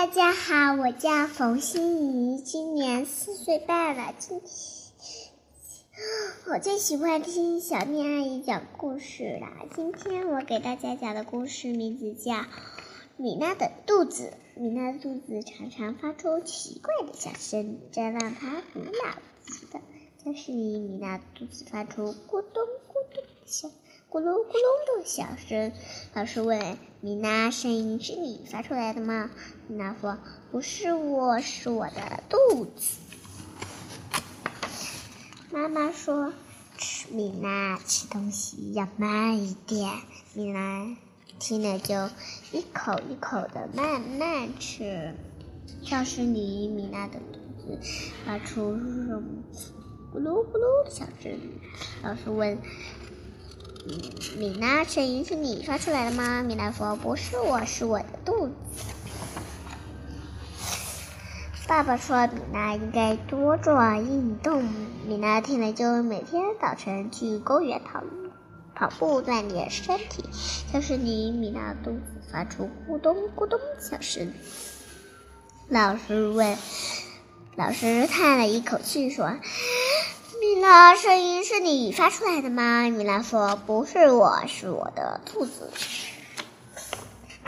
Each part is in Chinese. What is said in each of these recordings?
大家好，我叫冯欣怡，今年4岁半了。我最喜欢听小蜜阿姨讲故事了。今天我给大家讲的故事名字叫《米娜的肚子》。米娜的肚子常常发出奇怪的响声，这让她苦恼极了。这时，米娜肚子发出咕咚咕咚的响，咕噜咕噜的小声。老师问米娜：“声音是你发出来的吗？”米娜说：“不是我，是我的肚子。”妈妈说：“米娜，吃东西要慢一点。”米娜听了就一口一口的慢慢吃。教室里，米娜的肚子发出咕噜咕噜的小声。老师问米娜，声音是你发出来的吗？米娜说：“不是我，是我的肚子。”爸爸说：“米娜应该多做运动。”米娜听了就每天早晨去公园跑步锻炼身体。教室里，米娜肚子发出咕咚咕咚小声。老师叹了一口气说：“米娜，声音是你发出来的吗？”米娜说：“不是我，是我的肚子。”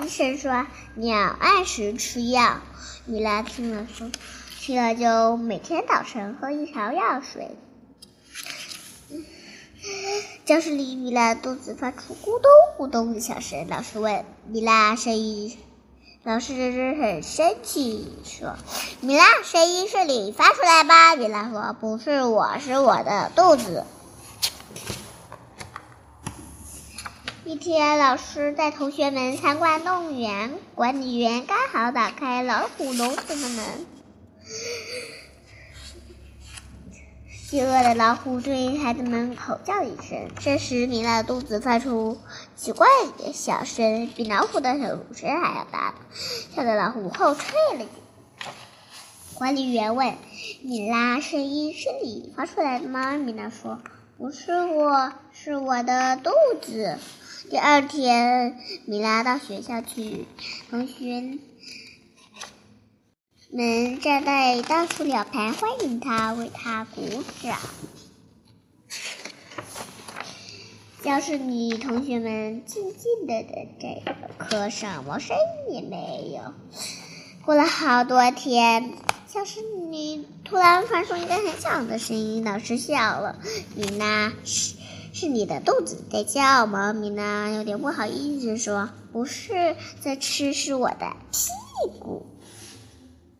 医生说：“你要按时吃药。”米娜听了就每天早晨喝1瓢药水。教室里，米娜肚子发出咕咚咕咚的小声。老师问米娜：“声音？”老师很生气说：“米娜，声音是你发出来吧？”米娜说：“不是我，是我的肚子。”一天，老师带同学们参观动物园，管理员刚好打开老虎笼子的门，饥饿的老虎对孩子们吼叫了一声。这时，米娜的肚子发出奇怪的小声，比老虎的吼声还要大，吓得老虎后退了。管理员问米娜：“声音是你发出来的吗？”米娜说：“不是我，是我的肚子。”第二天，米娜到学校去，同学们站在大树两旁欢迎他，为他鼓掌。教室里，同学们静静的站着，课什么声音也没有。过了好多天，教室里突然发出一个很小的声音，老师笑了：“米娜，是你的肚子在叫吗？”米娜有点不好意思说：“不是，这吃是我的屁股。”